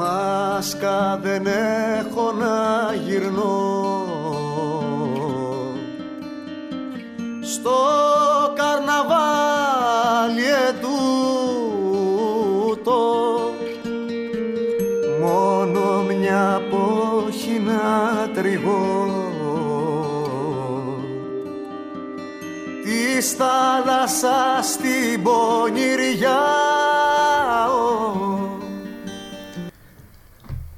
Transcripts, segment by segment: μάσκα δεν έχω να γυρνώ. Στο καρναβάλι ετούτο μόνο μια πόχη να τριγώ της θάλασσας την πονηριά.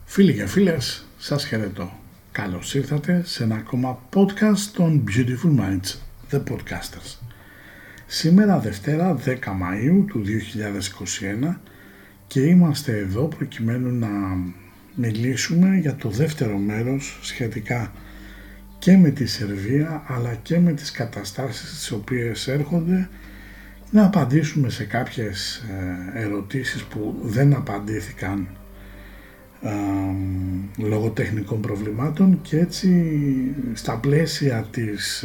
Φίλοι και φίλες, σας χαιρετώ. Καλώς ήρθατε σε ένα ακόμα podcast των Beautiful Minds, The Podcasters. Σήμερα Δευτέρα 10 Μαΐου του 2021 και είμαστε εδώ προκειμένου να μιλήσουμε για το δεύτερο μέρος σχετικά και με τη Σερβία αλλά και με τις καταστάσεις τις οποίες έρχονται, να απαντήσουμε σε κάποιες ερωτήσεις που δεν απαντήθηκαν λόγω τεχνικών προβλημάτων και έτσι στα πλαίσια της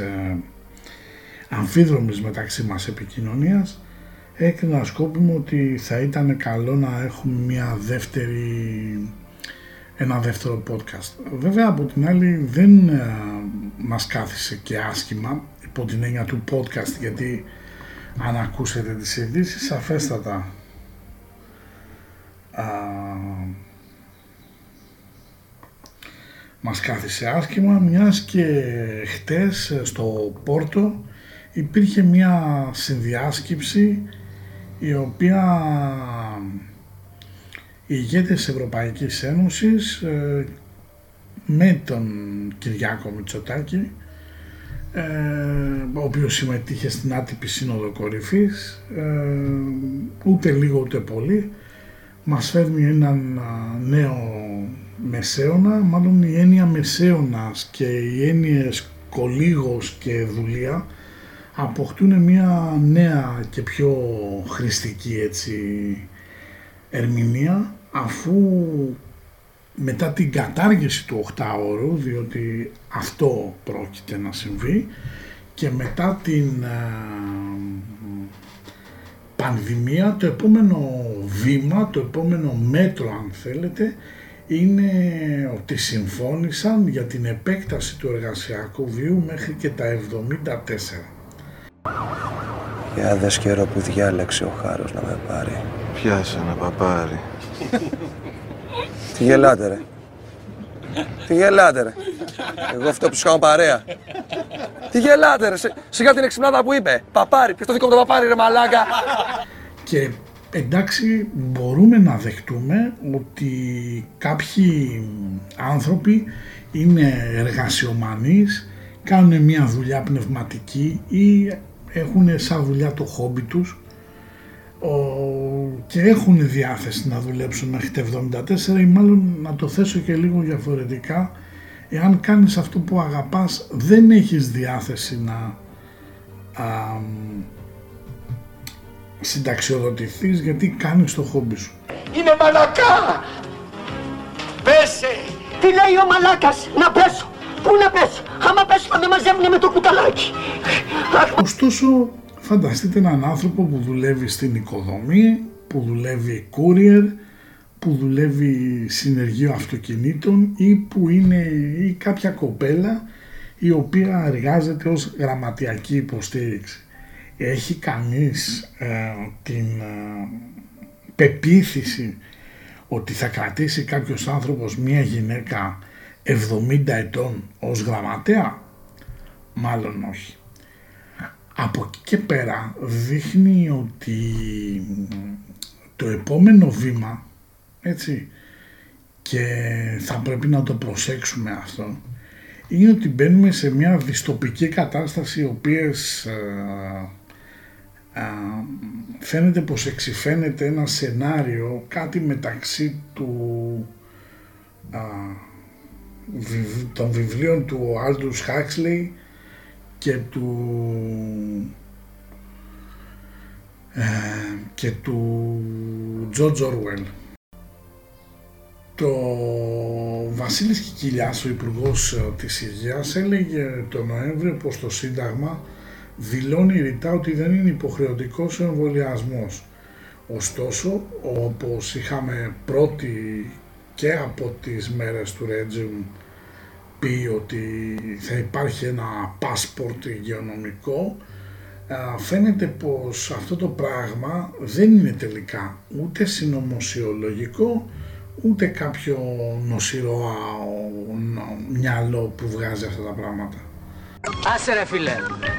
αμφίδρομης μεταξύ μας επικοινωνίας έκρινα σκόπιμο ότι θα ήταν καλό να έχουμε ένα δεύτερο podcast. Βέβαια από την άλλη δεν μας κάθισε και άσχημα υπό την έννοια του podcast, γιατί αν ακούσετε τις ειδήσεις σαφέστατα μας κάθισε άσχημα, μιας και χτες στο Πόρτο υπήρχε μια συνδιάσκεψη η οποία οι ηγέτες της Ευρωπαϊκής Ένωσης με τον Κυριάκο Μητσοτάκη, ο οποίος συμμετείχε στην άτυπη σύνοδο κορυφής, ούτε λίγο ούτε πολύ μας φέρνει έναν νέο μεσαίωνα, μάλλον η έννοια μεσαίωνας και οι έννοιες κολύγος και δουλεία αποκτούν μια νέα και πιο χρηστική έτσι ερμηνεία, αφού μετά την κατάργηση του 8ωρου, διότι αυτό πρόκειται να συμβεί, και μετά την πανδημία, το επόμενο βήμα, το επόμενο μέτρο αν θέλετε, είναι ότι συμφώνησαν για την επέκταση του εργασιακού βίου μέχρι και τα 74. Για δες καιρό που διάλεξε ο Χάρος να με πάρει. Πιάσε ένα παπάρι. Τι γελάτε ρε. Τι γελάτε ρε. Εγώ αυτό που σου κάνω παρέα. Τι γελάτε ρε. Σιγά την εξυπνάδα που είπε. Παπάρι. Ποιος το δικό μου το παπάρι ρε μαλάκα. Και εντάξει, μπορούμε να δεχτούμε ότι κάποιοι άνθρωποι είναι εργασιομανείς, κάνουν μια δουλειά πνευματική ή έχουν σαν δουλειά το χόμπι τους και έχουν διάθεση να δουλέψουν μέχρι τα 74, ή μάλλον να το θέσω και λίγο διαφορετικά, εάν κάνεις αυτό που αγαπάς δεν έχεις διάθεση να συνταξιοδοτηθείς, γιατί κάνεις το χόμπι σου. Είναι μαλακά! Πέσε! Τι λέει ο μαλάκας, να πέσω! Πού να πέσω! Άμα πέσω θα με μαζεύουνε με το κουταλάκι! Ωστόσο, φανταστείτε έναν άνθρωπο που δουλεύει στην οικοδομή, που δουλεύει courier, που δουλεύει συνεργείο αυτοκινήτων ή που είναι ή κάποια κοπέλα η οποία εργάζεται ως γραμματιακή υποστήριξη. Έχει κανείς την πεποίθηση ότι θα κρατήσει κάποιος άνθρωπος μία γυναίκα 70 ετών ως γραμματέα? Μάλλον όχι. Από εκεί και πέρα δείχνει ότι το επόμενο βήμα, έτσι, και θα πρέπει να το προσέξουμε αυτό, είναι ότι μπαίνουμε σε μια δυστοπική κατάσταση, οι οποίες φαίνεται πως εξυφαίνεται ένα σενάριο, κάτι μεταξύ του των βιβλίων του Άλντους Χάξλεϊ και του Τζορτζ Ορβουέλ. Το Βασίλης Κικιλιάς, ο Υπουργός της Υγείας, έλεγε τον Νοέμβριο πως το Σύνταγμα δηλώνει ρητά ότι δεν είναι υποχρεωτικός ο εμβολιασμός. Ωστόσο, όπως είχαμε πρώτη και από τις μέρες του Ρέτζιμ πει ότι θα υπάρχει ένα πάσπορτ υγειονομικό, φαίνεται πως αυτό το πράγμα δεν είναι τελικά ούτε συνωμοσιολογικό, ούτε κάποιο νοσηρό μυαλό που βγάζει αυτά τα πράγματα. Άσε ρε φίλε,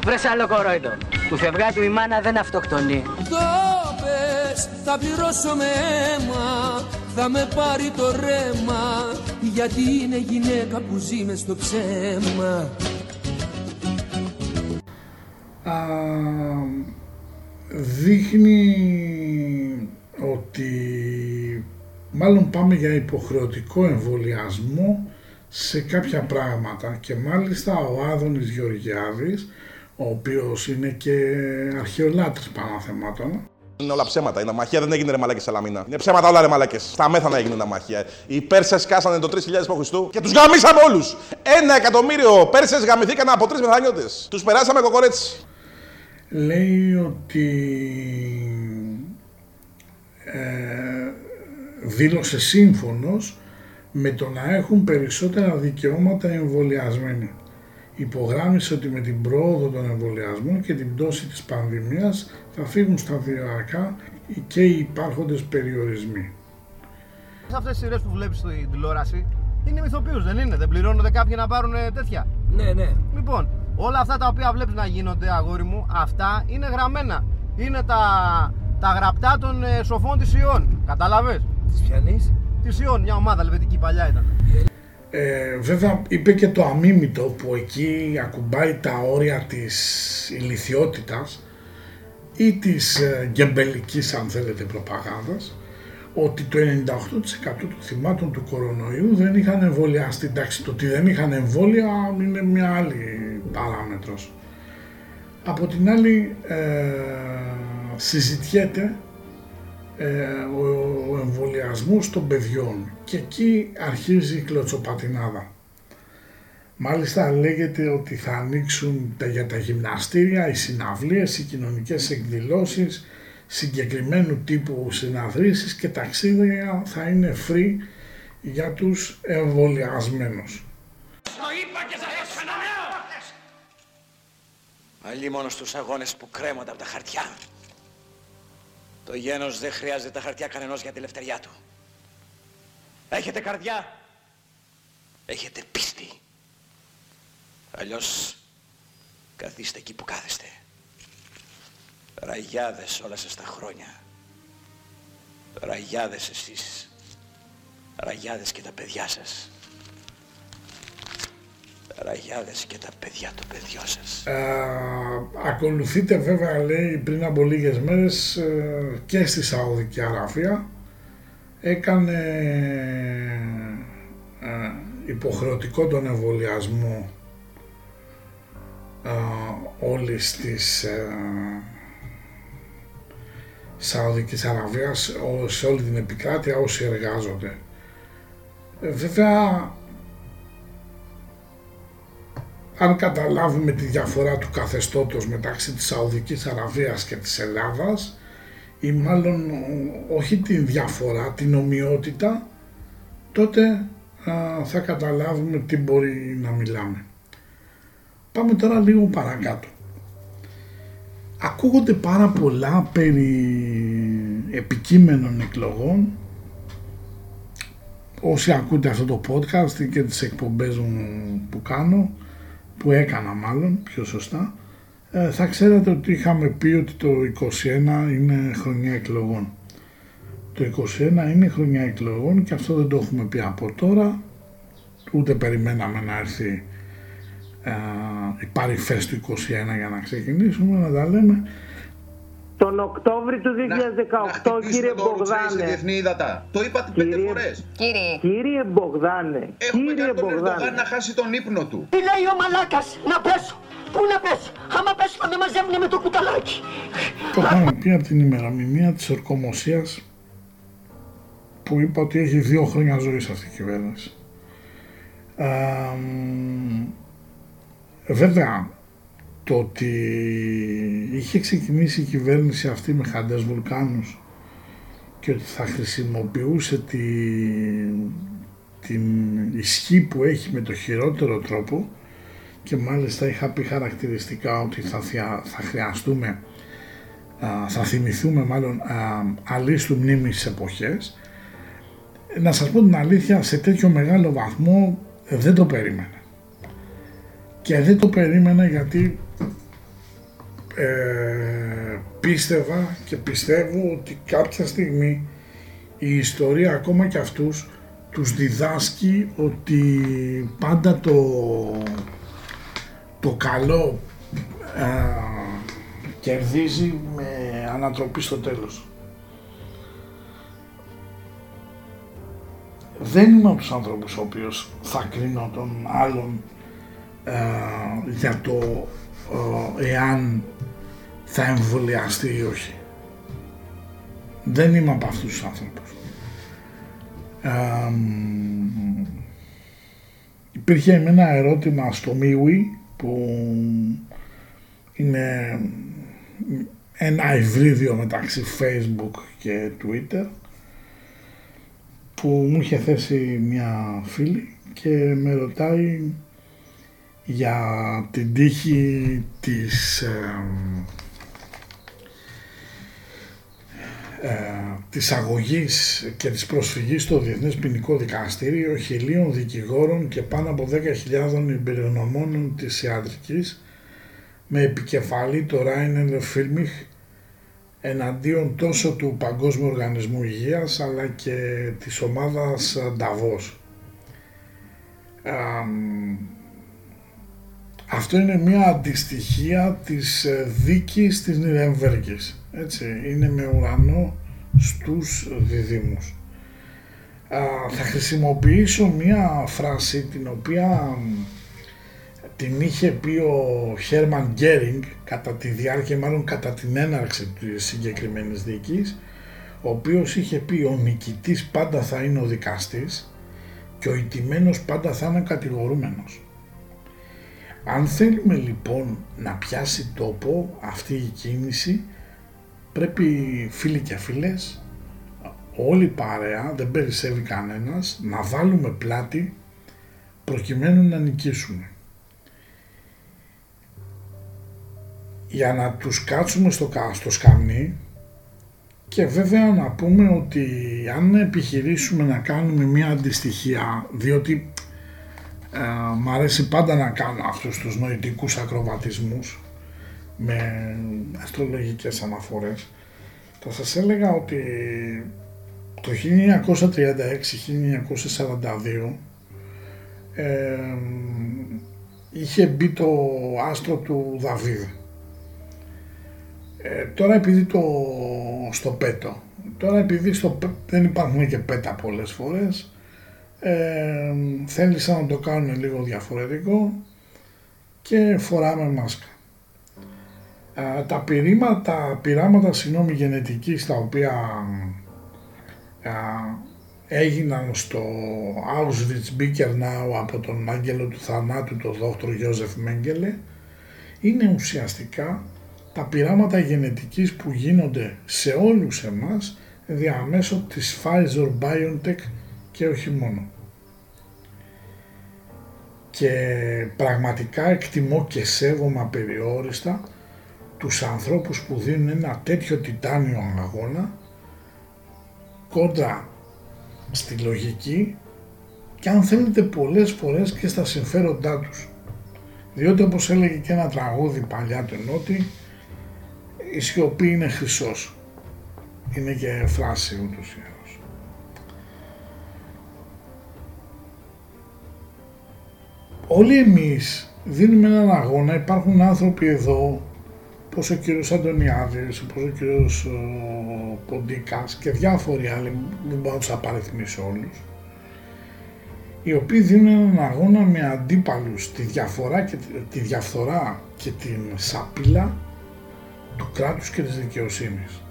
βρες άλλο κορόιδο. Του φευγάτου η μάνα δεν αυτοκτονεί. Το πες, θα πληρώσω με αίμα, θα με πάρει το ρέμα, γιατί είναι γυναίκα που ζει μες στο ψέμα. Δείχνει ότι μάλλον πάμε για υποχρεωτικό εμβολιασμό σε κάποια πράγματα και μάλιστα ο Άδωνης Γεωργιάδης, ο οποίος είναι και αρχαιολάτρης παναθεμάτων. Είναι όλα ψέματα. Η ναυμαχία δεν έγινε ρε μαλάκες σε Λαμίνα. Είναι ψέματα όλα ρε μαλάκες. Στα μέθανα έγινε η ναυμαχία. Οι Πέρσες κάσανε το 3000 π.Χ. και τους γαμίσαμε όλους. 1 εκατομμύριο Πέρσες γαμηθήκαν από 3 μεθανιώτες. Τους περάσαμε κοκορέτσι. Λέει ότι δήλωσε σύμφωνος με το να έχουν περισσότερα δικαιώματα εμβολιασμένοι. Υπογράμμισε ότι με την πρόοδο των εμβολιασμών και την πτώση της πανδημίας θα φύγουν σταδιακά και οι υπάρχοντες περιορισμοί. Σε αυτές τις σειρές που βλέπεις στην τηλεόραση είναι μυθοποιούς, δεν είναι? Δεν πληρώνονται κάποιοι να πάρουν τέτοια? Ναι, ναι. Λοιπόν, όλα αυτά τα οποία βλέπεις να γίνονται, αγόρι μου, αυτά είναι γραμμένα. Είναι τα γραπτά των σοφών της Ιόν. Καταλαβες? Της πιανής? Της Ιόν, μια ομάδα ελβετική παλιά ήταν. Βέβαια είπε και το αμίμητο που εκεί ακουμπάει τα όρια της ηλιθιότητας ή της γκεμπελικής αν θέλετε προπαγάνδας, ότι το 98% των θυμάτων του κορονοϊού δεν είχαν εμβολιαστεί. Εντάξει, το ότι δεν είχαν εμβόλια είναι μια άλλη παράμετρος. Από την άλλη συζητιέται ο εμβολιασμός των παιδιών και εκεί αρχίζει η κλωτσοπατινάδα. Μάλιστα λέγεται ότι θα ανοίξουν για τα γυμναστήρια, οι συναυλίες, οι κοινωνικές εκδηλώσεις, συγκεκριμένου τύπου συναδρήσεις και ταξίδια θα είναι free για τους εμβολιασμένους. Το είπα και θα το ξαναλέω! Αλλή μόνο στους αγώνες που κρέμονται από τα χαρτιά. Το γένος δεν χρειάζεται τα χαρτιά κανενός για τη ελευθεριά του. Έχετε καρδιά, έχετε πίστη. Αλλιώς καθίστε εκεί που κάθεστε. Ραγιάδες όλα σας τα χρόνια. Ραγιάδες εσείς. Ραγιάδες και τα παιδιά σας. Ραγιάδες και τα παιδιά του παιδιού σας. Ακολουθείτε βέβαια, λέει, πριν από λίγες μέρες και στη Σαουδική Αραβία έκανε υποχρεωτικό τον εμβολιασμό όλης της Σαουδικής Αραβίας σε όλη την επικράτεια όσοι εργάζονται. Βέβαια αν καταλάβουμε τη διαφορά του καθεστώτος μεταξύ της Σαουδικής Αραβίας και της Ελλάδας, ή μάλλον όχι την διαφορά, την ομοιότητα, τότε θα καταλάβουμε τι μπορεί να μιλάμε. Πάμε τώρα λίγο παρακάτω. Ακούγονται πάρα πολλά περί επικείμενων εκλογών. Όσοι ακούτε αυτό το podcast και τις εκπομπές μου που κάνω, που έκανα μάλλον πιο σωστά, θα ξέρατε ότι είχαμε πει ότι το 2021 είναι χρονιά εκλογών. Το 2021 είναι χρονιά εκλογών και αυτό δεν το έχουμε πει από τώρα, ούτε περιμέναμε να έρθει η παρυφές του 2021 για να ξεκινήσουμε, να τα λέμε. Τον Οκτώβρη του 2018, κύριε Μπογδάνε. Το είπατε 5 φορές. Κύριε Μπογδάνε. Έχουμε κάνει τον Ερντογάν να χάσει τον ύπνο του. Τι λέει ο μαλάκας, να πέσω. Πού να πέσω. Άμα πέσω θα με μαζεύουνε με το κουταλάκι. Το είχαμε πει από την ημερομηνία της ορκωμοσίας που είπα ότι έχει 2 χρόνια ζωής αυτή η κυβέρνηση. Βέβαια, το ότι είχε ξεκινήσει η κυβέρνηση αυτή με χαντές Βουλκάνους και ότι θα χρησιμοποιούσε την ισχύ που έχει με το χειρότερο τρόπο, και μάλιστα είχα πει χαρακτηριστικά ότι θα χρειαστούμε, θα θυμηθούμε μάλλον αλίστου μνήμης εποχές. Να σας πω την αλήθεια, σε τέτοιο μεγάλο βαθμό δεν το περίμενα. Και δεν το περίμενα γιατί πίστευα και πιστεύω ότι κάποια στιγμή η ιστορία ακόμα και αυτούς τους διδάσκει ότι πάντα το καλό κερδίζει με ανατροπή στο τέλος. Δεν είμαι από τους ανθρώπους ο οποίος θα κρίνω τον άλλον για το εάν θα εμβολιαστεί ή όχι. Δεν είμαι από αυτούς τους ανθρώπους. Υπήρχε ένα ερώτημα στο MeWe που είναι ένα υβρίδιο μεταξύ Facebook και Twitter, που μου είχε θέσει μια φίλη και με ρωτάει για την τύχη της της αγωγής και της προσφυγής στο Διεθνές Ποινικό Δικαστήριο 1,000 δικηγόρων και πάνω από 10,000 εμπειρογνωμόνων της ιατρικής με επικεφαλή το Ράινεν Φίλμιχ εναντίον τόσο του Παγκόσμιου Οργανισμού Υγείας αλλά και της ομάδας Νταβός. Αυτό είναι μια αντιστοιχία της δίκης της Νιρεμβέργης, έτσι, είναι με ουρανό στους διδύμους. Θα χρησιμοποιήσω μια φράση την οποία την είχε πει ο Χέρμαν Γκέρινγκ κατά τη διάρκεια, μάλλον κατά την έναρξη της συγκεκριμένης δίκης, ο οποίος είχε πει ο νικητής πάντα θα είναι ο δικαστής και ο ηττημένος πάντα θα είναι ο κατηγορούμενος. Αν θέλουμε λοιπόν να πιάσει τόπο αυτή η κίνηση, πρέπει φίλοι και φίλες, όλη παρέα, δεν περισσεύει κανένας, να βάλουμε πλάτη προκειμένου να νικήσουμε. Για να τους κάτσουμε στο σκαμνί και βέβαια να πούμε ότι αν επιχειρήσουμε να κάνουμε μια αντιστοιχία, διότι μ' αρέσει πάντα να κάνω αυτούς τους νοητικούς ακροβατισμούς με αστρολογικές αναφορές, θα σας έλεγα ότι το 1936-1942 είχε μπει το άστρο του Δαβίδ. Τώρα επειδή στο πέτο, τώρα επειδή δεν υπάρχουν και πέτα πολλές φορές, θέλησαν να το κάνουν λίγο διαφορετικό και φοράμε μάσκα. Τα πειράματα γενετικής τα οποία έγιναν στο Auschwitz-Birkenau από τον άγγελο του θανάτου, τον δόκτωρο Γιόζεφ Μένγκελε, είναι ουσιαστικά τα πειράματα γενετικής που γίνονται σε όλους εμάς διαμέσω της Pfizer-BioNTech και όχι μόνο. Και πραγματικά εκτιμώ και σέβομαι απεριόριστα τους ανθρώπους που δίνουν ένα τέτοιο τιτάνιο αγώνα κόντρα στη λογική και αν θέλετε πολλές φορές και στα συμφέροντά τους. Διότι όπως έλεγε και ένα τραγούδι παλιά του Νότι, η σιωπή είναι χρυσός. Είναι και φράση ούτως ή άλλως. Όλοι εμείς δίνουμε έναν αγώνα, υπάρχουν άνθρωποι εδώ, όπως ο κύριος Αντωνιάδης, όπως ο κύριος Ποντίκας και διάφοροι άλλοι, δεν μπορώ να τους απαριθμίσω όλους, οι οποίοι δίνουν έναν αγώνα με αντίπαλους τη διαφθορά και την σαπίλα του κράτους και της δικαιοσύνης.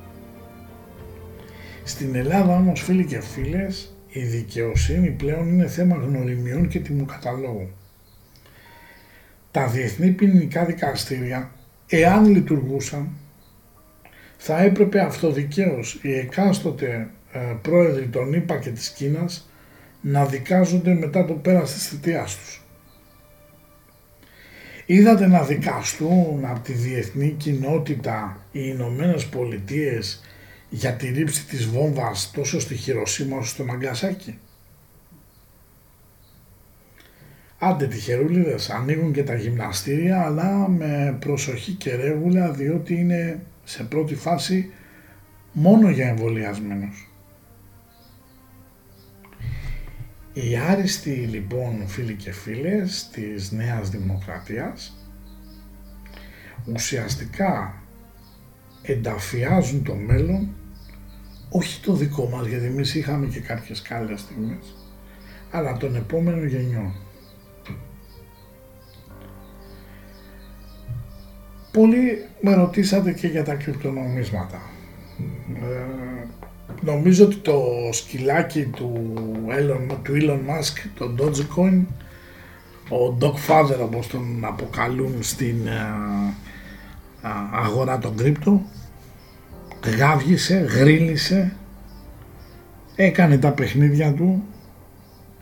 Στην Ελλάδα όμως, φίλοι και φίλες, η δικαιοσύνη πλέον είναι θέμα γνωριμιών και τιμοκαταλόγου. Τα διεθνή ποινικά δικαστήρια, εάν λειτουργούσαν, θα έπρεπε αυτοδικαίως οι εκάστοτε πρόεδροι των ΗΠΑ και της Κίνας να δικάζονται μετά το πέρας της θητείας τους. Είδατε να δικαστούν από τη διεθνή κοινότητα οι Ηνωμένες Πολιτείες για τη ρήψη της βόμβας τόσο στη Χειροσύμα όσο στο Ναγκασάκι. Άντε τυχερούλιδες, ανοίγουν και τα γυμναστήρια, αλλά με προσοχή και ρέγουλα, διότι είναι σε πρώτη φάση μόνο για εμβολιασμένους. Οι άριστοι λοιπόν φίλοι και φίλες της Νέας Δημοκρατίας ουσιαστικά ενταφιάζουν το μέλλον, όχι το δικό μας, γιατί εμείς είχαμε και κάποιες καλές στιγμές, αλλά των επόμενων γενιών. Πολλοί με ρωτήσατε και για τα κρυπτονομίσματα. Νομίζω ότι το σκυλάκι του Elon Musk, το Dogecoin, ο Dogfather όπως τον αποκαλούν στην αγορά των κρύπτο, γάβγισε, γρίλησε, έκανε τα παιχνίδια του,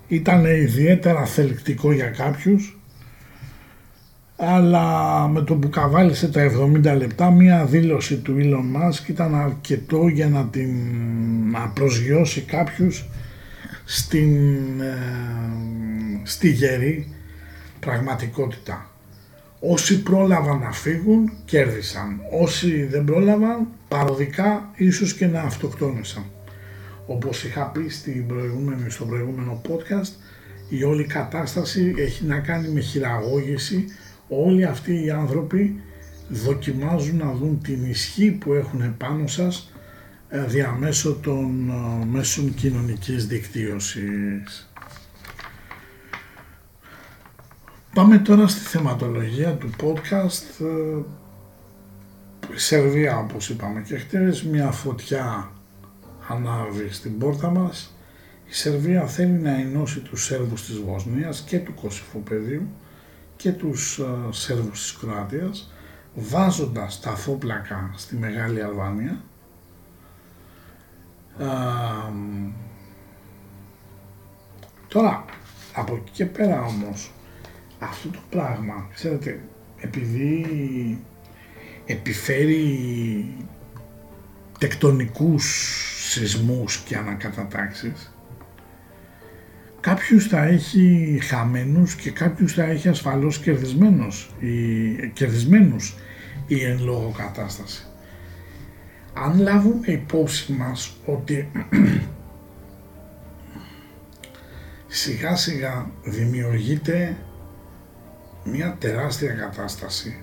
ήταν ιδιαίτερα θελκτικό για κάποιους, αλλά με το που καβάλισε τα 70 λεπτά μία δήλωση του Elon Musk ήταν αρκετό για να προσγειώσει κάποιους στη γερή πραγματικότητα. Όσοι πρόλαβαν να φύγουν κέρδισαν, όσοι δεν πρόλαβαν παροδικά ίσως και να αυτοκτόνησαν. Όπως είχα πει στο προηγούμενο podcast, η όλη κατάσταση έχει να κάνει με χειραγώγηση. Όλοι αυτοί οι άνθρωποι δοκιμάζουν να δουν την ισχύ που έχουν πάνω σας διαμέσω των μέσων κοινωνικής δικτύωσης. Πάμε τώρα στη θεματολογία του podcast. Σερβία, όπως είπαμε και χτες, μια φωτιά ανάβει στην πόρτα μας. Η Σερβία θέλει να ενώσει τους Σέρβους της Βοσνίας και του Κωσυφοπεδίου και τους Σέρβους της Κροατίας, βάζοντας τα φόπλακα στη Μεγάλη Αλβανία. Τώρα, από εκεί και πέρα όμως, αυτό το πράγμα, ξέρετε, επειδή επιφέρει τεκτονικούς σεισμούς και ανακατατάξεις, κάποιους θα έχει χαμένους και κάποιους θα έχει ασφαλώς κερδισμένους η εν λόγω κατάσταση. Αν λάβουμε υπόψη μας ότι σιγά σιγά δημιουργείται μια τεράστια κατάσταση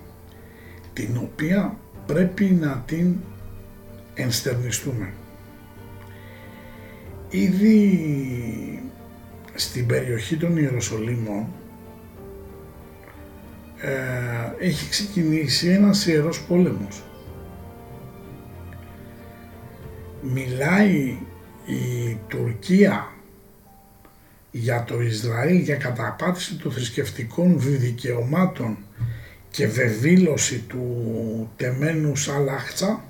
την οποία πρέπει να την ενστερνιστούμε. Ήδη στην περιοχή των Ιεροσολύμων έχει ξεκινήσει ένας ιερός πόλεμος. Μιλάει η Τουρκία για το Ισραήλ για καταπάτηση των θρησκευτικών δικαιωμάτων και βεβήλωση του τεμένου Σαλάχτσα,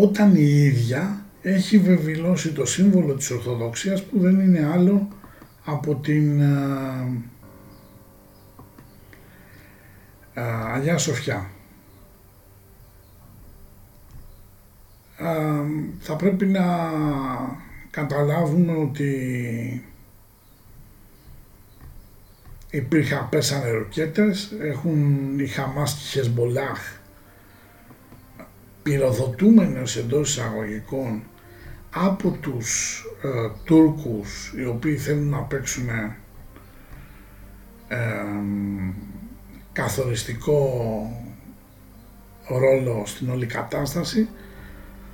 όταν η ίδια έχει βεβηλώσει το σύμβολο της Ορθοδοξίας που δεν είναι άλλο από την Αγιά Σοφιά. Θα πρέπει να καταλάβουμε ότι πέσανε ροκέτες, οι Χαμάς και Χεσμπολάχ, πυροδοτούμενες εντός εισαγωγικών από τους Τούρκους, οι οποίοι θέλουν να παίξουν καθοριστικό ρόλο στην όλη κατάσταση.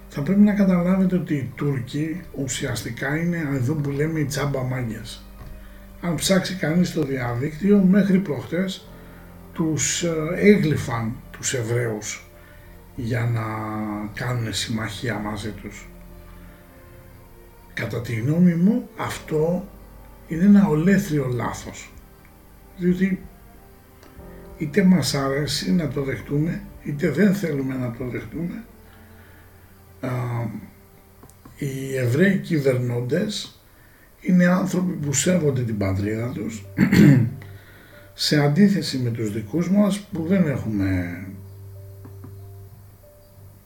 Θα πρέπει να καταλάβετε ότι οι Τούρκοι ουσιαστικά είναι εδώ που λέμε οι τσάμπα μάγκες. Αν ψάξει κανείς το διαδίκτυο, μέχρι προχτές τους έγλυφαν τους Εβραίους για να κάνουν συμμαχία μαζί τους. Κατά τη γνώμη μου αυτό είναι ένα ολέθριο λάθος, διότι είτε μας αρέσει να το δεχτούμε είτε δεν θέλουμε να το δεχτούμε, οι Εβραίοι κυβερνώντες είναι άνθρωποι που σέβονται την πατρίδα τους σε αντίθεση με τους δικούς μας που δεν έχουμε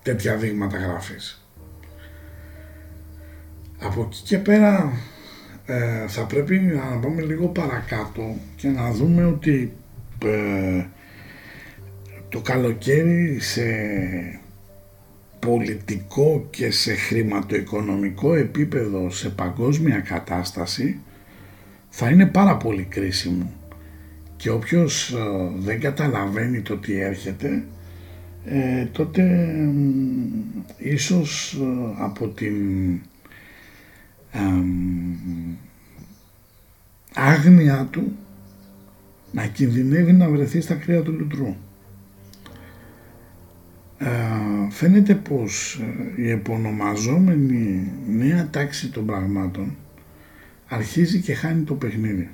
τέτοια δείγματα γράφης. Από εκεί και πέρα θα πρέπει να πάμε λίγο παρακάτω και να δούμε ότι το καλοκαίρι σε πολιτικό και σε χρηματοοικονομικό επίπεδο, σε παγκόσμια κατάσταση, θα είναι πάρα πολύ κρίσιμο και όποιος δεν καταλαβαίνει το τι έρχεται, τότε ίσως από την άγνοια του να κινδυνεύει να βρεθεί στα κρύα του λουτρού. Φαίνεται πως η επωνομαζόμενη νέα τάξη των πραγμάτων αρχίζει και χάνει το παιχνίδι.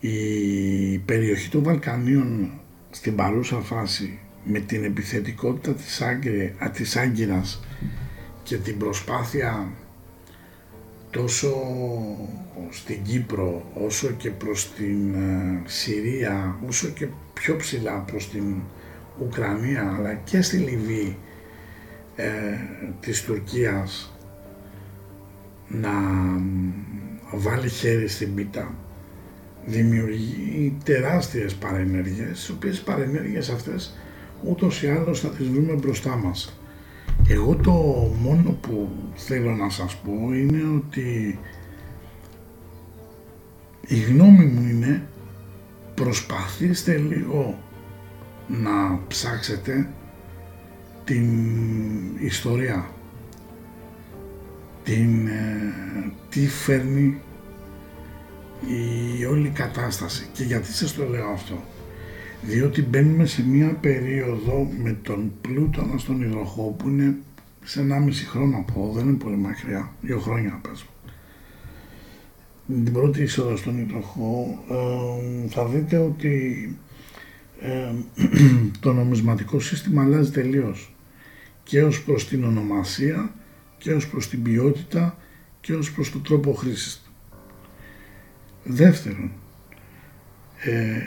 Η περιοχή των Βαλκανίων στην παρούσα φάση, με την επιθετικότητα της Άγκυρας και την προσπάθεια τόσο στην Κύπρο όσο και προς την Συρία, όσο και πιο ψηλά προς την Ουκρανία, αλλά και στη Λιβύη της Τουρκίας, να βάλει χέρι στην πίτα, δημιουργεί τεράστιες παρενέργειες, τις οποίες παρενέργειες αυτές ούτως ή άλλως θα τις βρούμε μπροστά μας. Εγώ το μόνο που θέλω να σας πω είναι ότι η γνώμη μου είναι προσπαθήστε λίγο να ψάξετε την ιστορία, τι φέρνει η όλη κατάσταση. Και γιατί σας το λέω αυτό? Διότι μπαίνουμε σε μία περίοδο με τον Πλούτονα στον υδροχό που είναι σε 1,5 χρόνο από εδώ, δεν είναι πολύ μακριά, 2 χρόνια να πέσω. Την πρώτη είσοδο στον υδροχό θα δείτε ότι το νομισματικό σύστημα αλλάζει τελείως και ως προς την ονομασία και ως προς την ποιότητα και ως προς τον τρόπο χρήσης του. Δεύτερον,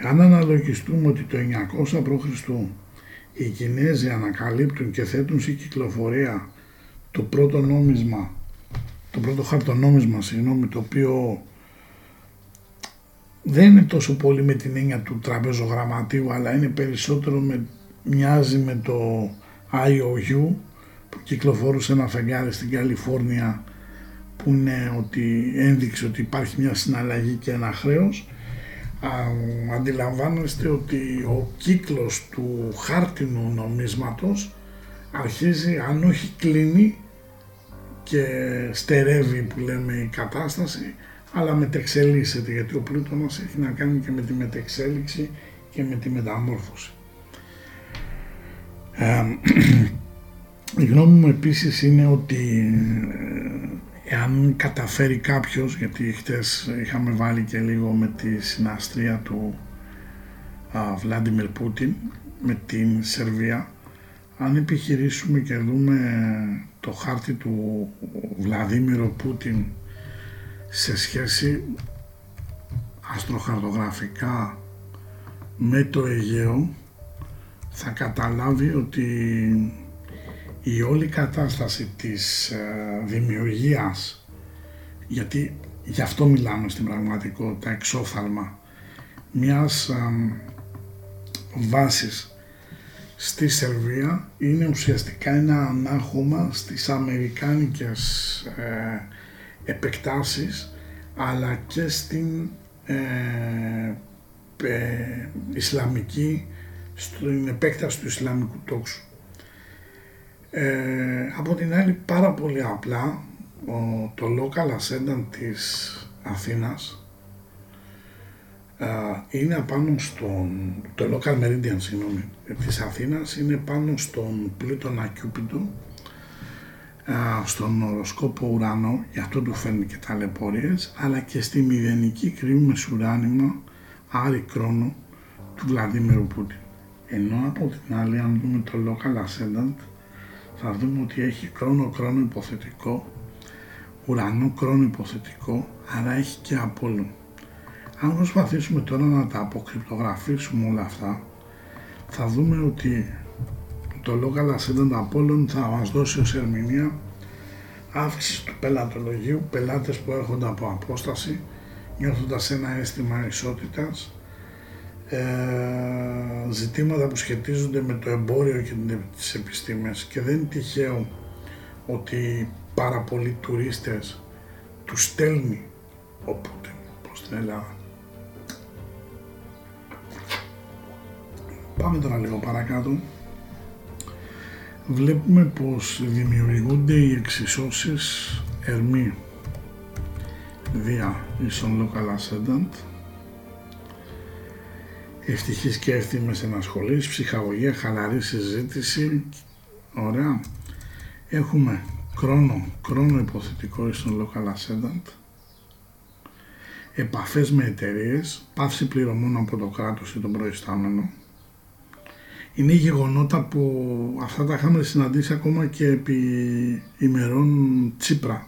αν αναλογιστούμε ότι το 900 π.Χ. οι Κινέζοι ανακαλύπτουν και θέτουν σε κυκλοφορία το πρώτο νόμισμα, το πρώτο χαρτονόμισμα, το οποίο δεν είναι τόσο πολύ με την έννοια του τραπεζογραμματίου, αλλά είναι περισσότερο μοιάζει με το IOU που κυκλοφορούσε ένα φεγγάρι στην Καλιφόρνια, που είναι ότι ένδειξε ότι υπάρχει μια συναλλαγή και ένα χρέος. Αντιλαμβάνεστε ότι ο κύκλος του χάρτινου νομίσματος αρχίζει, αν όχι κλείνει και στερεύει που λέμε η κατάσταση, αλλά μετεξελίσσεται, γιατί ο Πλούτονας έχει να κάνει και με τη μετεξέλιξη και με τη μεταμόρφωση. Η γνώμη μου επίσης είναι ότι εάν καταφέρει κάποιος, γιατί χτες είχαμε βάλει και λίγο με τη συναστρία του Βλαντίμιρ Πούτιν με την Σερβία, αν επιχειρήσουμε και δούμε το χάρτη του Βλαντίμιρ Πούτιν σε σχέση αστροχαρτογραφικά με το Αιγαίο, θα καταλάβει ότι η όλη κατάσταση της δημιουργίας, γιατί γι' αυτό μιλάμε στην πραγματικότητα εξόφθαλμα, μιας βάσης στη Σερβία είναι ουσιαστικά ένα ανάχωμα στις αμερικάνικες επεκτάσεις, αλλά και στην Ισλαμική, στην επέκταση του Ισλαμικού τόξου. Από την άλλη, πάρα πολύ απλά το local ascendant της Αθήνας είναι απάνω στον, το local meridian της Αθήνας είναι πάνω στον Πλούτονα Κιούπιντο, στον οροσκόπο Ουράνο, γι' αυτό του φέρνει και ταλαιπωρίες, αλλά και στη μηδενική κρύου μεσουράνημα Άρη Κρόνο του Βλαντίμιρ Πούτιν. Ενώ από την άλλη, αν δούμε το local ascendant θα δούμε ότι έχει κρόνο υποθετικό, ουρανό κρόνο υποθετικό, άρα έχει και Απόλλων. Αν προσπαθήσουμε τώρα να τα αποκρυπτογραφήσουμε όλα αυτά, θα δούμε ότι το local ascendant Απόλλων θα μας δώσει ως ερμηνεία αύξηση του πελατολογίου, πελάτες που έρχονται από απόσταση, νιώθοντας ένα αίσθημα ισότητας, ζητήματα που σχετίζονται με το εμπόριο και τις επιστήμες, και δεν είναι τυχαίο ότι πάρα πολλοί τουρίστες τους στέλνει ο Πούτιν προς την Ελλάδα. Πάμε τώρα λίγο παρακάτω. Βλέπουμε πως δημιουργούνται οι εξισώσεις Ερμή δια ίσον local ascendant, ευτυχής και εύθυμες ενασχολείς, ψυχαγωγία, χαλαρή συζήτηση. Ωραία. Έχουμε κρόνο υποθετικό ίσον local ascendant, επαφές με εταιρείες, πάυση πληρωμών από το κράτος ή τον προϊστάμενο. Είναι γεγονότα που αυτά τα είχαμε συναντήσει ακόμα και επί ημερών Τσίπρα.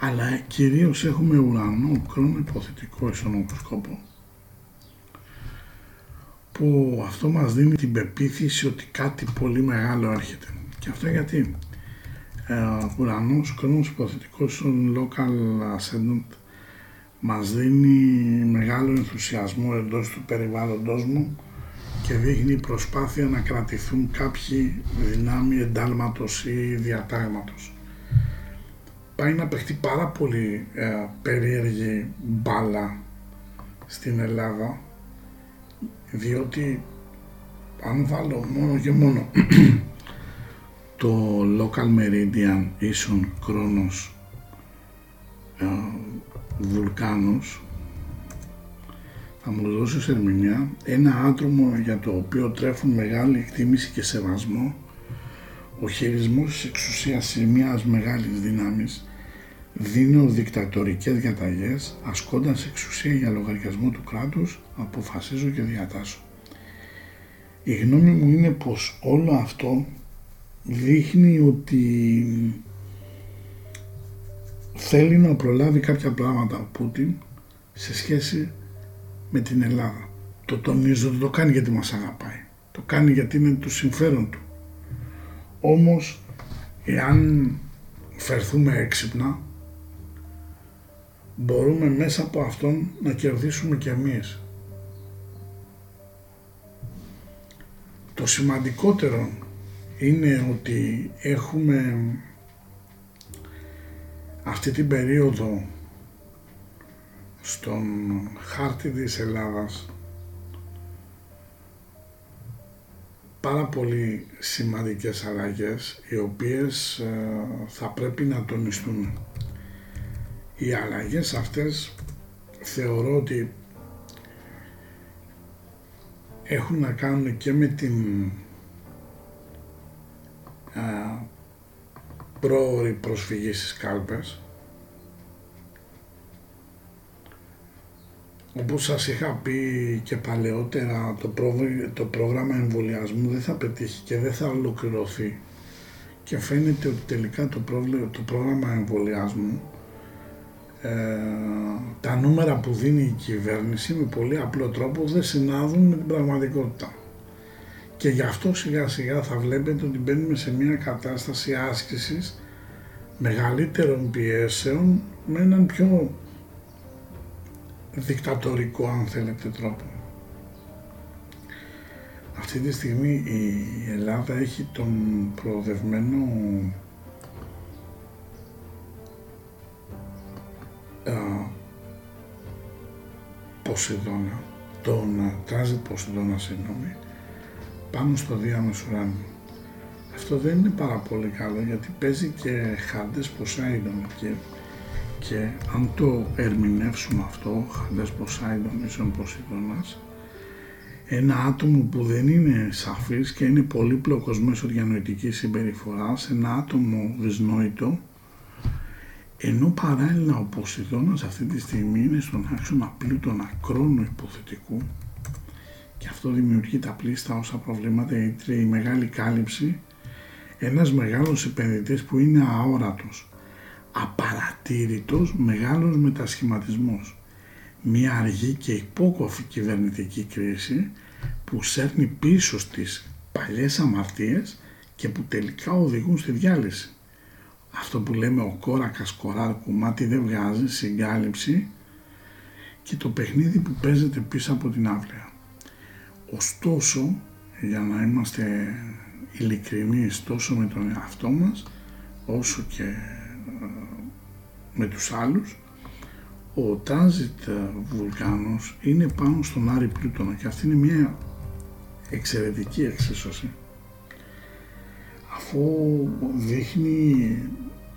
Αλλά κυρίως έχουμε ουρανό κρόνο υποθετικό στον ογκοσκόπο, που αυτό μας δίνει την πεποίθηση ότι κάτι πολύ μεγάλο έρχεται. Και αυτό γιατί ουρανός κρόνος υποθετικός στον local ascendant μας δίνει μεγάλο ενθουσιασμό εντός του περιβάλλοντός μου και δείχνει προσπάθεια να κρατηθούν κάποιοι δυνάμοι εντάλματος ή διατάγματος. Πάει να παιχτεί πάρα πολύ περίεργη μπάλα στην Ελλάδα, διότι αν βάλω μόνο και μόνο το local meridian ίσον Κρόνος Βουλκάνος, θα μου δώσει ως ερμηνεία ένα άτομο για το οποίο τρέφουν μεγάλη εκτίμηση και σεβασμό, ο χειρισμός της εξουσίας μιας μεγάλης δύναμης, δίνει δικτατορικές διαταγές, ασκώντας εξουσία για λογαριασμό του κράτους, αποφασίζω και διατάσσω. Η γνώμη μου είναι πως όλο αυτό δείχνει ότι θέλει να προλάβει κάποια πράγματα ο Πούτιν σε σχέση με την Ελλάδα. Το τονίζω, το κάνει γιατί μας αγαπάει, το κάνει γιατί είναι του συμφέρον του. Όμως, εάν φερθούμε έξυπνα, μπορούμε μέσα από αυτόν να κερδίσουμε κι εμείς. Το σημαντικότερο είναι ότι έχουμε αυτή την περίοδο στον χάρτη της Ελλάδας πάρα πολύ σημαντικές αλλαγές, οι οποίες θα πρέπει να τονιστούν. Οι αλλαγές αυτές θεωρώ ότι έχουν να κάνουν και με την πρόωρη προσφυγή στις κάλπες. Όπως σας είχα πει και παλαιότερα, το πρόγραμμα εμβολιασμού δεν θα πετύχει και δεν θα ολοκληρωθεί, και φαίνεται ότι τελικά το πρόγραμμα εμβολιασμού, τα νούμερα που δίνει η κυβέρνηση με πολύ απλό τρόπο δεν συνάδουν με την πραγματικότητα, και γι' αυτό σιγά σιγά θα βλέπετε ότι μπαίνουμε σε μια κατάσταση άσκησης μεγαλύτερων πιέσεων με έναν πιο δικτατορικό, αν θέλετε, τρόπο. Αυτή τη στιγμή η Ελλάδα έχει τον προοδευμένο Ποσειδώνα, τον τράζιτ Ποσειδώνα, πάνω στο διάμεσο ουράνιο. Αυτό δεν είναι πάρα πολύ καλό, γιατί παίζει και χάντες Ποσάιντον, και αν το ερμηνεύσουμε αυτό, χαντές Ποσάιντον ίσον Ποσειδώνας, ένα άτομο που δεν είναι σαφής και είναι πολύπλοκος μέσω διανοητικής συμπεριφοράς, ένα άτομο δυσνόητο, ενώ παράλληλα ο Ποσειδώνας αυτή τη στιγμή είναι στον άξονα Πλούτονα κρόνου υποθετικού, και αυτό δημιουργεί τα πλήστα όσα προβλήματα, η μεγάλη κάλυψη ένας μεγάλος επενδυτής που είναι αόρατος, απαρατήρητος μεγάλος μετασχηματισμός, μια αργή και υπόκοφη κυβερνητική κρίση που σέρνει πίσω στις παλιές αμαρτίες και που τελικά οδηγούν στη διάλυση. Αυτό που λέμε ο κόρακας κοράρ κομμάτι δεν βγάζει, συγκάλυψη και το παιχνίδι που παίζεται πίσω από την αυλαία. Ωστόσο, για να είμαστε ειλικρινείς τόσο με τον εαυτό μας όσο και με τους άλλους, ο τράνζιτ Βουλκάνος είναι πάνω στον Άρη Πλούτονα και αυτή είναι μια εξαιρετική εξίσωση, αφού δείχνει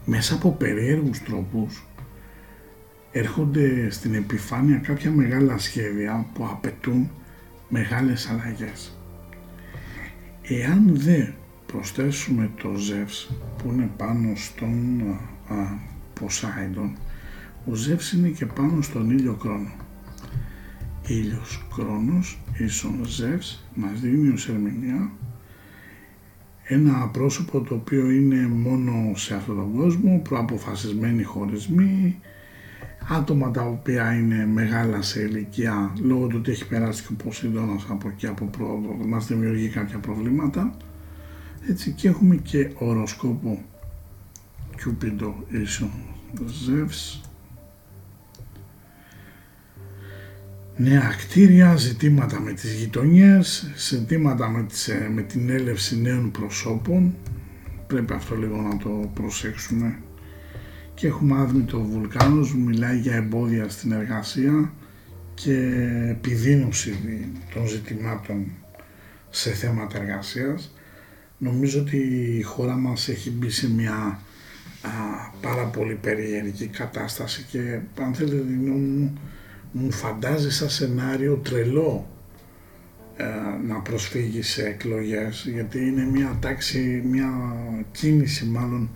μέσα από περίεργους τρόπους έρχονται στην επιφάνεια κάποια μεγάλα σχέδια που απαιτούν μεγάλες αλλαγές. Εάν δεν προσθέσουμε το Ζεύς που είναι πάνω στον Ποσάιντον, ο Ζεύς είναι και πάνω στον ήλιο Κρόνο. Ήλιος Κρόνος ίσον Ζεύς μας δίνει ως ερμηνεία ένα πρόσωπο το οποίο είναι μόνο σε αυτόν τον κόσμο, προαποφασισμένοι χωρισμοί, άτομα τα οποία είναι μεγάλα σε ηλικία λόγω του ότι έχει περάσει και ο Ποσειδώνας από εκεί από πρόοδο, μας δημιουργεί κάποια προβλήματα. Έτσι και έχουμε και οροσκόπο Κιούπιντο ίσον Ζεύς. Νέα κτίρια, ζητήματα με τις γειτονιές, ζητήματα με την έλευση νέων προσώπων, πρέπει αυτό λίγο να το προσέξουμε. Και έχουμε άδμητο Βουλκάνος που μιλάει για εμπόδια στην εργασία και επιδείνωση των ζητημάτων σε θέματα εργασίας. Νομίζω ότι η χώρα μας έχει μπει σε μια πάρα πολύ περιεργή κατάσταση και αν θέλετε τη γνώμη μου φαντάζει σαν σενάριο τρελό να προσφύγει σε εκλογές, γιατί είναι μια τάξη, μια κίνηση μάλλον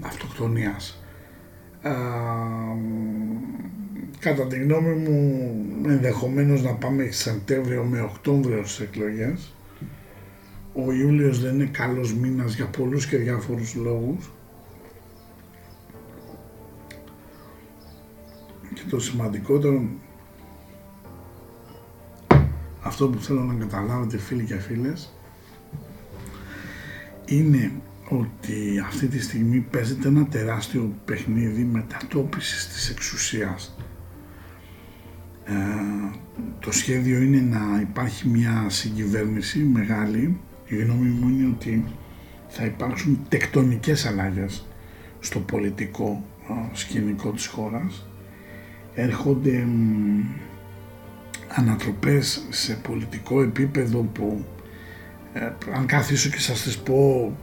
αυτοκτονίας. Κατά τη γνώμη μου ενδεχομένως να πάμε Σεπτέμβριο με Οκτώβριο στις εκλογές. Ο Ιούλιος δεν είναι καλός μήνας για πολλούς και διάφορους λόγους. Και το σημαντικότερο, αυτό που θέλω να καταλάβετε φίλοι και φίλες, είναι ότι αυτή τη στιγμή παίζεται ένα τεράστιο παιχνίδι μετατόπισης της εξουσίας. Το σχέδιο είναι να υπάρχει μια συγκυβέρνηση μεγάλη. Η γνώμη μου είναι ότι θα υπάρξουν τεκτονικές αλλαγές στο πολιτικό σκηνικό της χώρας. Έρχονται ανατροπές σε πολιτικό επίπεδο που αν καθίσω και σας τις πω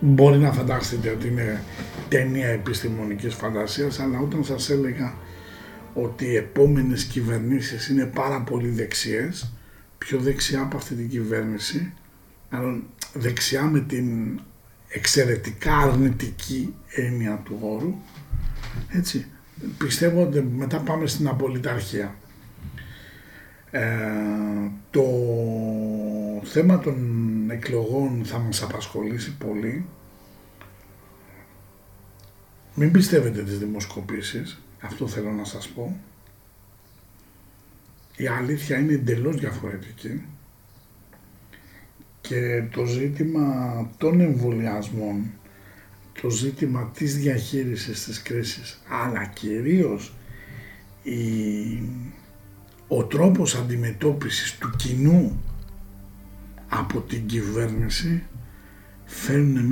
μπορεί να φανταστείτε ότι είναι ταινία επιστημονικής φαντασίας, αλλά όταν σας έλεγα ότι οι επόμενες κυβερνήσεις είναι πάρα πολύ δεξιές, πιο δεξιά από αυτή την κυβέρνηση, αλλά δεξιά με την εξαιρετικά αρνητική έννοια του όρου, έτσι, πιστεύω ότι μετά πάμε στην απολυταρχία. Το θέμα των εκλογών θα μας απασχολήσει πολύ. Μην πιστεύετε τις δημοσκοπήσεις, αυτό θέλω να σας πω. Η αλήθεια είναι εντελώς διαφορετική και το ζήτημα των εμβολιασμών, το ζήτημα της διαχείρισης της κρίσης, αλλά κυρίως ο τρόπος αντιμετώπισης του κοινού από την κυβέρνηση φέρνουν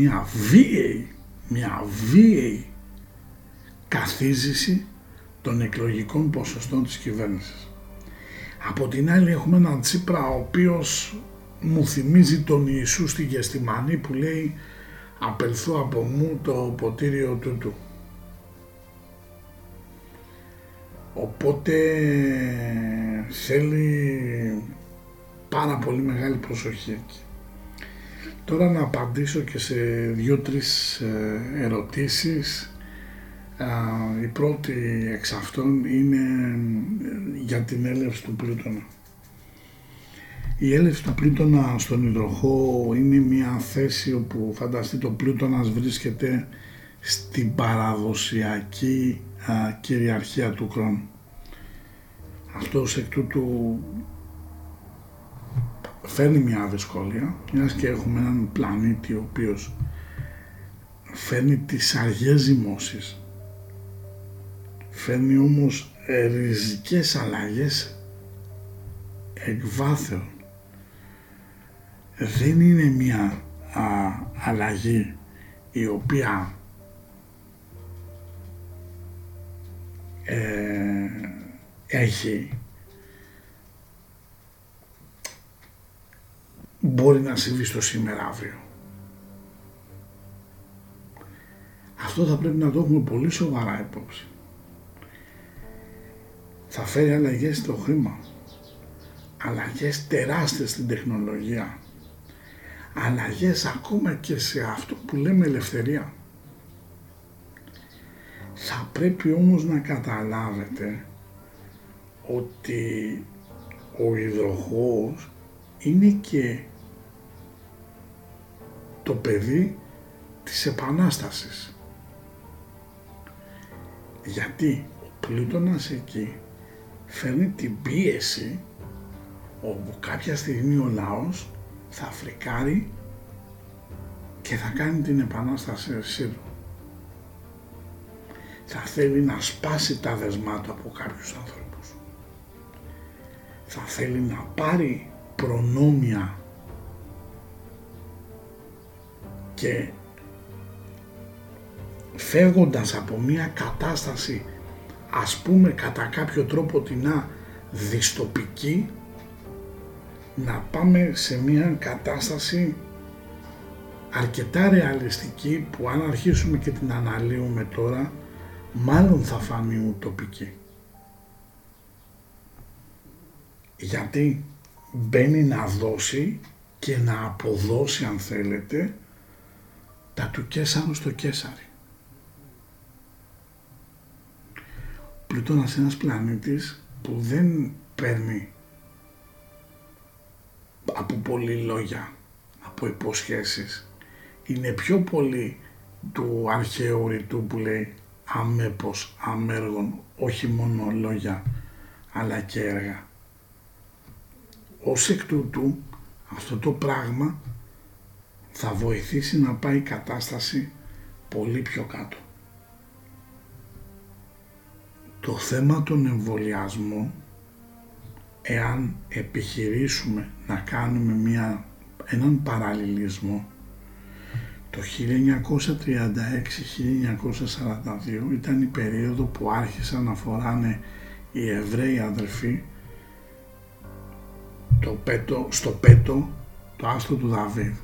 μια βίαιη καθίζηση των εκλογικών ποσοστών της κυβέρνησης. Από την άλλη έχουμε έναν Τσίπρα ο οποίος μου θυμίζει τον Ιησού στη Γεστημανή που λέει «Απελθώ από μου το ποτήριο τούτου». Οπότε θέλει πάρα πολύ μεγάλη προσοχή εκεί. Τώρα να απαντήσω και σε 2-3 ερωτήσεις. Η πρώτη εξ αυτών είναι για την έλευση του Πλούτονα. Η έλευση του Πλούτονα στον υδροχό είναι μια θέση όπου φανταστείτε ο Πλούτονας βρίσκεται στην παραδοσιακή κυριαρχία του Κρόνου. Αυτός εκ τούτου φέρνει μια δυσκολία, μιας και έχουμε έναν πλανήτη ο οποίος φέρνει τις αργές ζυμώσεις, φέρνει όμως ριζικές αλλαγές εκ βάθεων. Δεν είναι μια αλλαγή η οποία έχει, μπορεί να συμβεί στο σήμερα αύριο. Αυτό θα πρέπει να το έχουμε πολύ σοβαρά υπόψη. Θα φέρει αλλαγές στο χρήμα, αλλαγές τεράστιες στην τεχνολογία, αλλαγές ακόμα και σε αυτό που λέμε ελευθερία. Θα πρέπει όμως να καταλάβετε ότι ο υδροχόος είναι και το παιδί της επανάστασης. Γιατί ο Πλούτονας εκεί φέρνει την πίεση όπου κάποια στιγμή ο λαός θα φρικάρει και θα κάνει την επανάσταση του. Θα θέλει να σπάσει τα δεσμά του από κάποιους ανθρώπους. Θα θέλει να πάρει προνόμια και φεύγοντας από μια κατάσταση, ας πούμε κατά κάποιο τρόπο την δυστοπική, να πάμε σε μια κατάσταση αρκετά ρεαλιστική που αν αρχίσουμε και την αναλύουμε τώρα, μάλλον θα φανεί ουτοπική. Γιατί μπαίνει να δώσει και να αποδώσει, αν θέλετε, τα του Κέσαρου στο Κέσαρι. Ο Πλούτονας είναι ένας πλανήτης που δεν παίρνει από πολλή λόγια, από υποσχέσεις. Είναι πιο πολύ του αρχαίου ρητού που λέει αμέπος, αμέργων, όχι μόνο λόγια αλλά και έργα. Ως εκ τούτου αυτό το πράγμα θα βοηθήσει να πάει η κατάσταση πολύ πιο κάτω. Το θέμα των εμβολιασμών, εάν επιχειρήσουμε να κάνουμε έναν παραλληλισμό, το 1936-1942 ήταν η περίοδο που άρχισαν να φοράνε οι Εβραίοι αδερφοί στο πέτο το άστρο του Δαβίδ.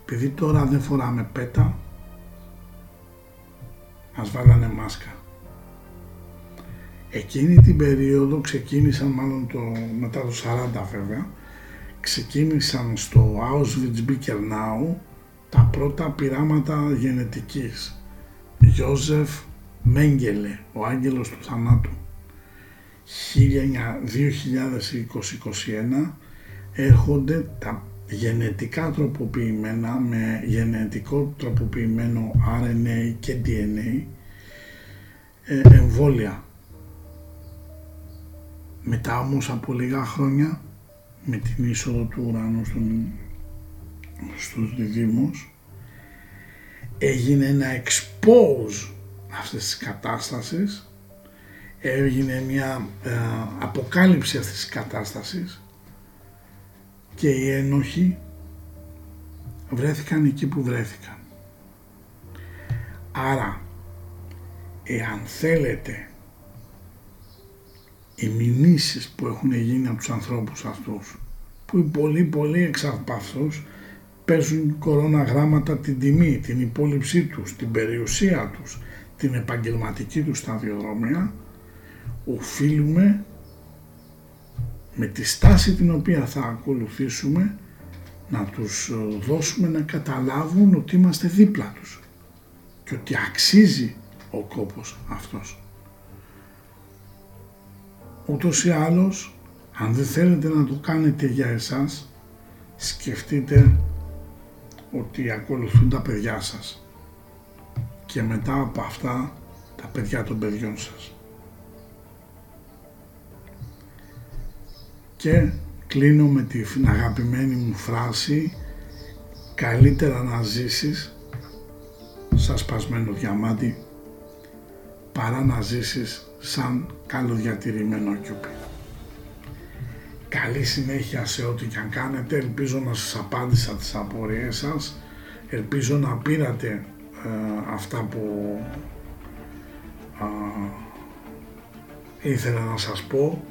Επειδή τώρα δεν φοράμε πέτα, μας βάλανε μάσκα. Εκείνη την περίοδο ξεκίνησαν, μάλλον μετά το 40 βέβαια, ξεκίνησαν στο Auschwitz-Birkenau τα πρώτα πειράματα γενετικής. Γιόζεφ Μένγκελε, ο άγγελος του θανάτου. 2020-2021 έρχονται τα γενετικά τροποποιημένα, με γενετικό τροποποιημένο RNA και DNA εμβόλια. Μετά όμως από λίγα χρόνια, με την είσοδο του ουράνου στους διδήμους, έγινε ένα expose αυτής της κατάστασης, έγινε μια αποκάλυψη αυτής της κατάστασης και οι ένοχοι βρέθηκαν εκεί που βρέθηκαν. Άρα, εάν θέλετε, οι μηνύσεις που έχουν γίνει από τους ανθρώπους αυτούς, που οι πολλοί εξ αυτούς παίζουν κοροναγράμματα την τιμή, την υπόλοιψή τους, την περιουσία τους, την επαγγελματική τους σταδιοδρομία, οφείλουμε με τη στάση την οποία θα ακολουθήσουμε να τους δώσουμε να καταλάβουν ότι είμαστε δίπλα τους και ότι αξίζει ο κόπος αυτός. Ούτως ή άλλως, Αν δεν θέλετε να το κάνετε για εσάς, σκεφτείτε ότι ακολουθούν τα παιδιά σας και μετά από αυτά τα παιδιά των παιδιών σας. Και κλείνω με την αγαπημένη μου φράση, καλύτερα να ζήσεις σαν σπασμένο διαμάντι παρά να ζήσεις σαν καλοδιατηρημένο κιούπι. Καλή συνέχεια σε ό,τι και αν κάνετε. Ελπίζω να σας απάντησα τις απορίες σας. Ελπίζω να πήρατε αυτά που ήθελα να σας πω.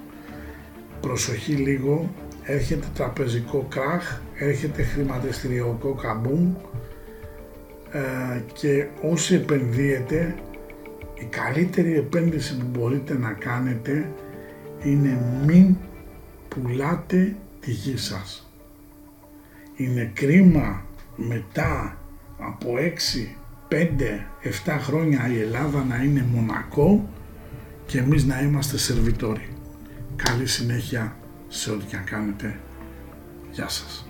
Προσοχή λίγο, έρχεται τραπεζικό κράχ, έρχεται χρηματιστηριακό καμπούμ και όσοι επενδύετε, η καλύτερη επένδυση που μπορείτε να κάνετε είναι μην πουλάτε τη γη σας. Είναι κρίμα μετά από 6, 5, 7 χρόνια η Ελλάδα να είναι Μονακό και εμείς να είμαστε σερβιτόροι. Καλή συνέχεια σε ό,τι και αν κάνετε. Γεια σας.